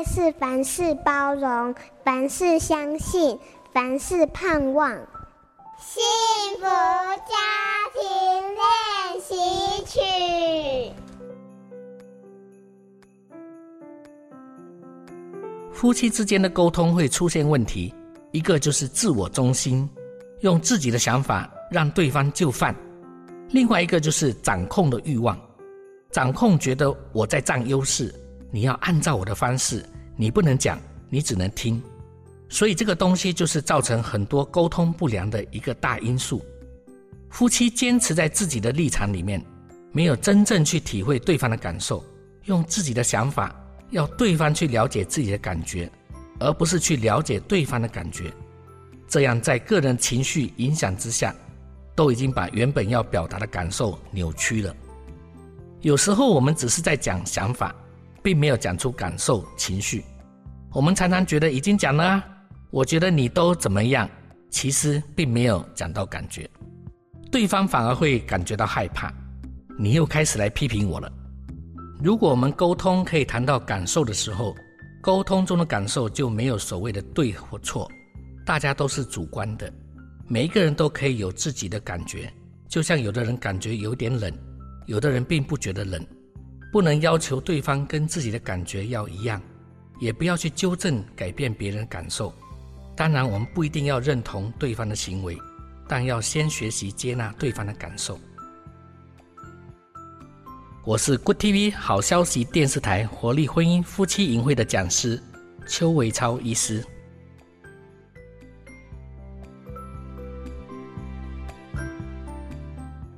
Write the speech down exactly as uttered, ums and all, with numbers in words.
爱是凡事包容，凡事相信，凡事盼望。幸福家庭练习曲。夫妻之间的沟通会出现问题，一个就是自我中心，用自己的想法让对方就范；另外一个就是掌控的欲望，掌控觉得我在占优势，你要按照我的方式，你不能讲，你只能听。所以这个东西就是造成很多沟通不良的一个大因素。夫妻坚持在自己的立场里面，没有真正去体会对方的感受，用自己的想法要对方去了解自己的感觉，而不是去了解对方的感觉。这样在个人情绪影响之下，都已经把原本要表达的感受扭曲了。有时候我们只是在讲想法，并没有讲出感受情绪。我们常常觉得已经讲了啊，我觉得你都怎么样，其实并没有讲到感觉，对方反而会感觉到害怕，你又开始来批评我了。如果我们沟通可以谈到感受的时候，沟通中的感受就没有所谓的对或错，大家都是主观的，每一个人都可以有自己的感觉。就像有的人感觉有点冷，有的人并不觉得冷，不能要求对方跟自己的感觉要一样，也不要去纠正改变别人的感受。当然我们不一定要认同对方的行为，但要先学习接纳对方的感受。我是 GoodTV 好消息电视台活力婚姻夫妻营会的讲师邱维超医师。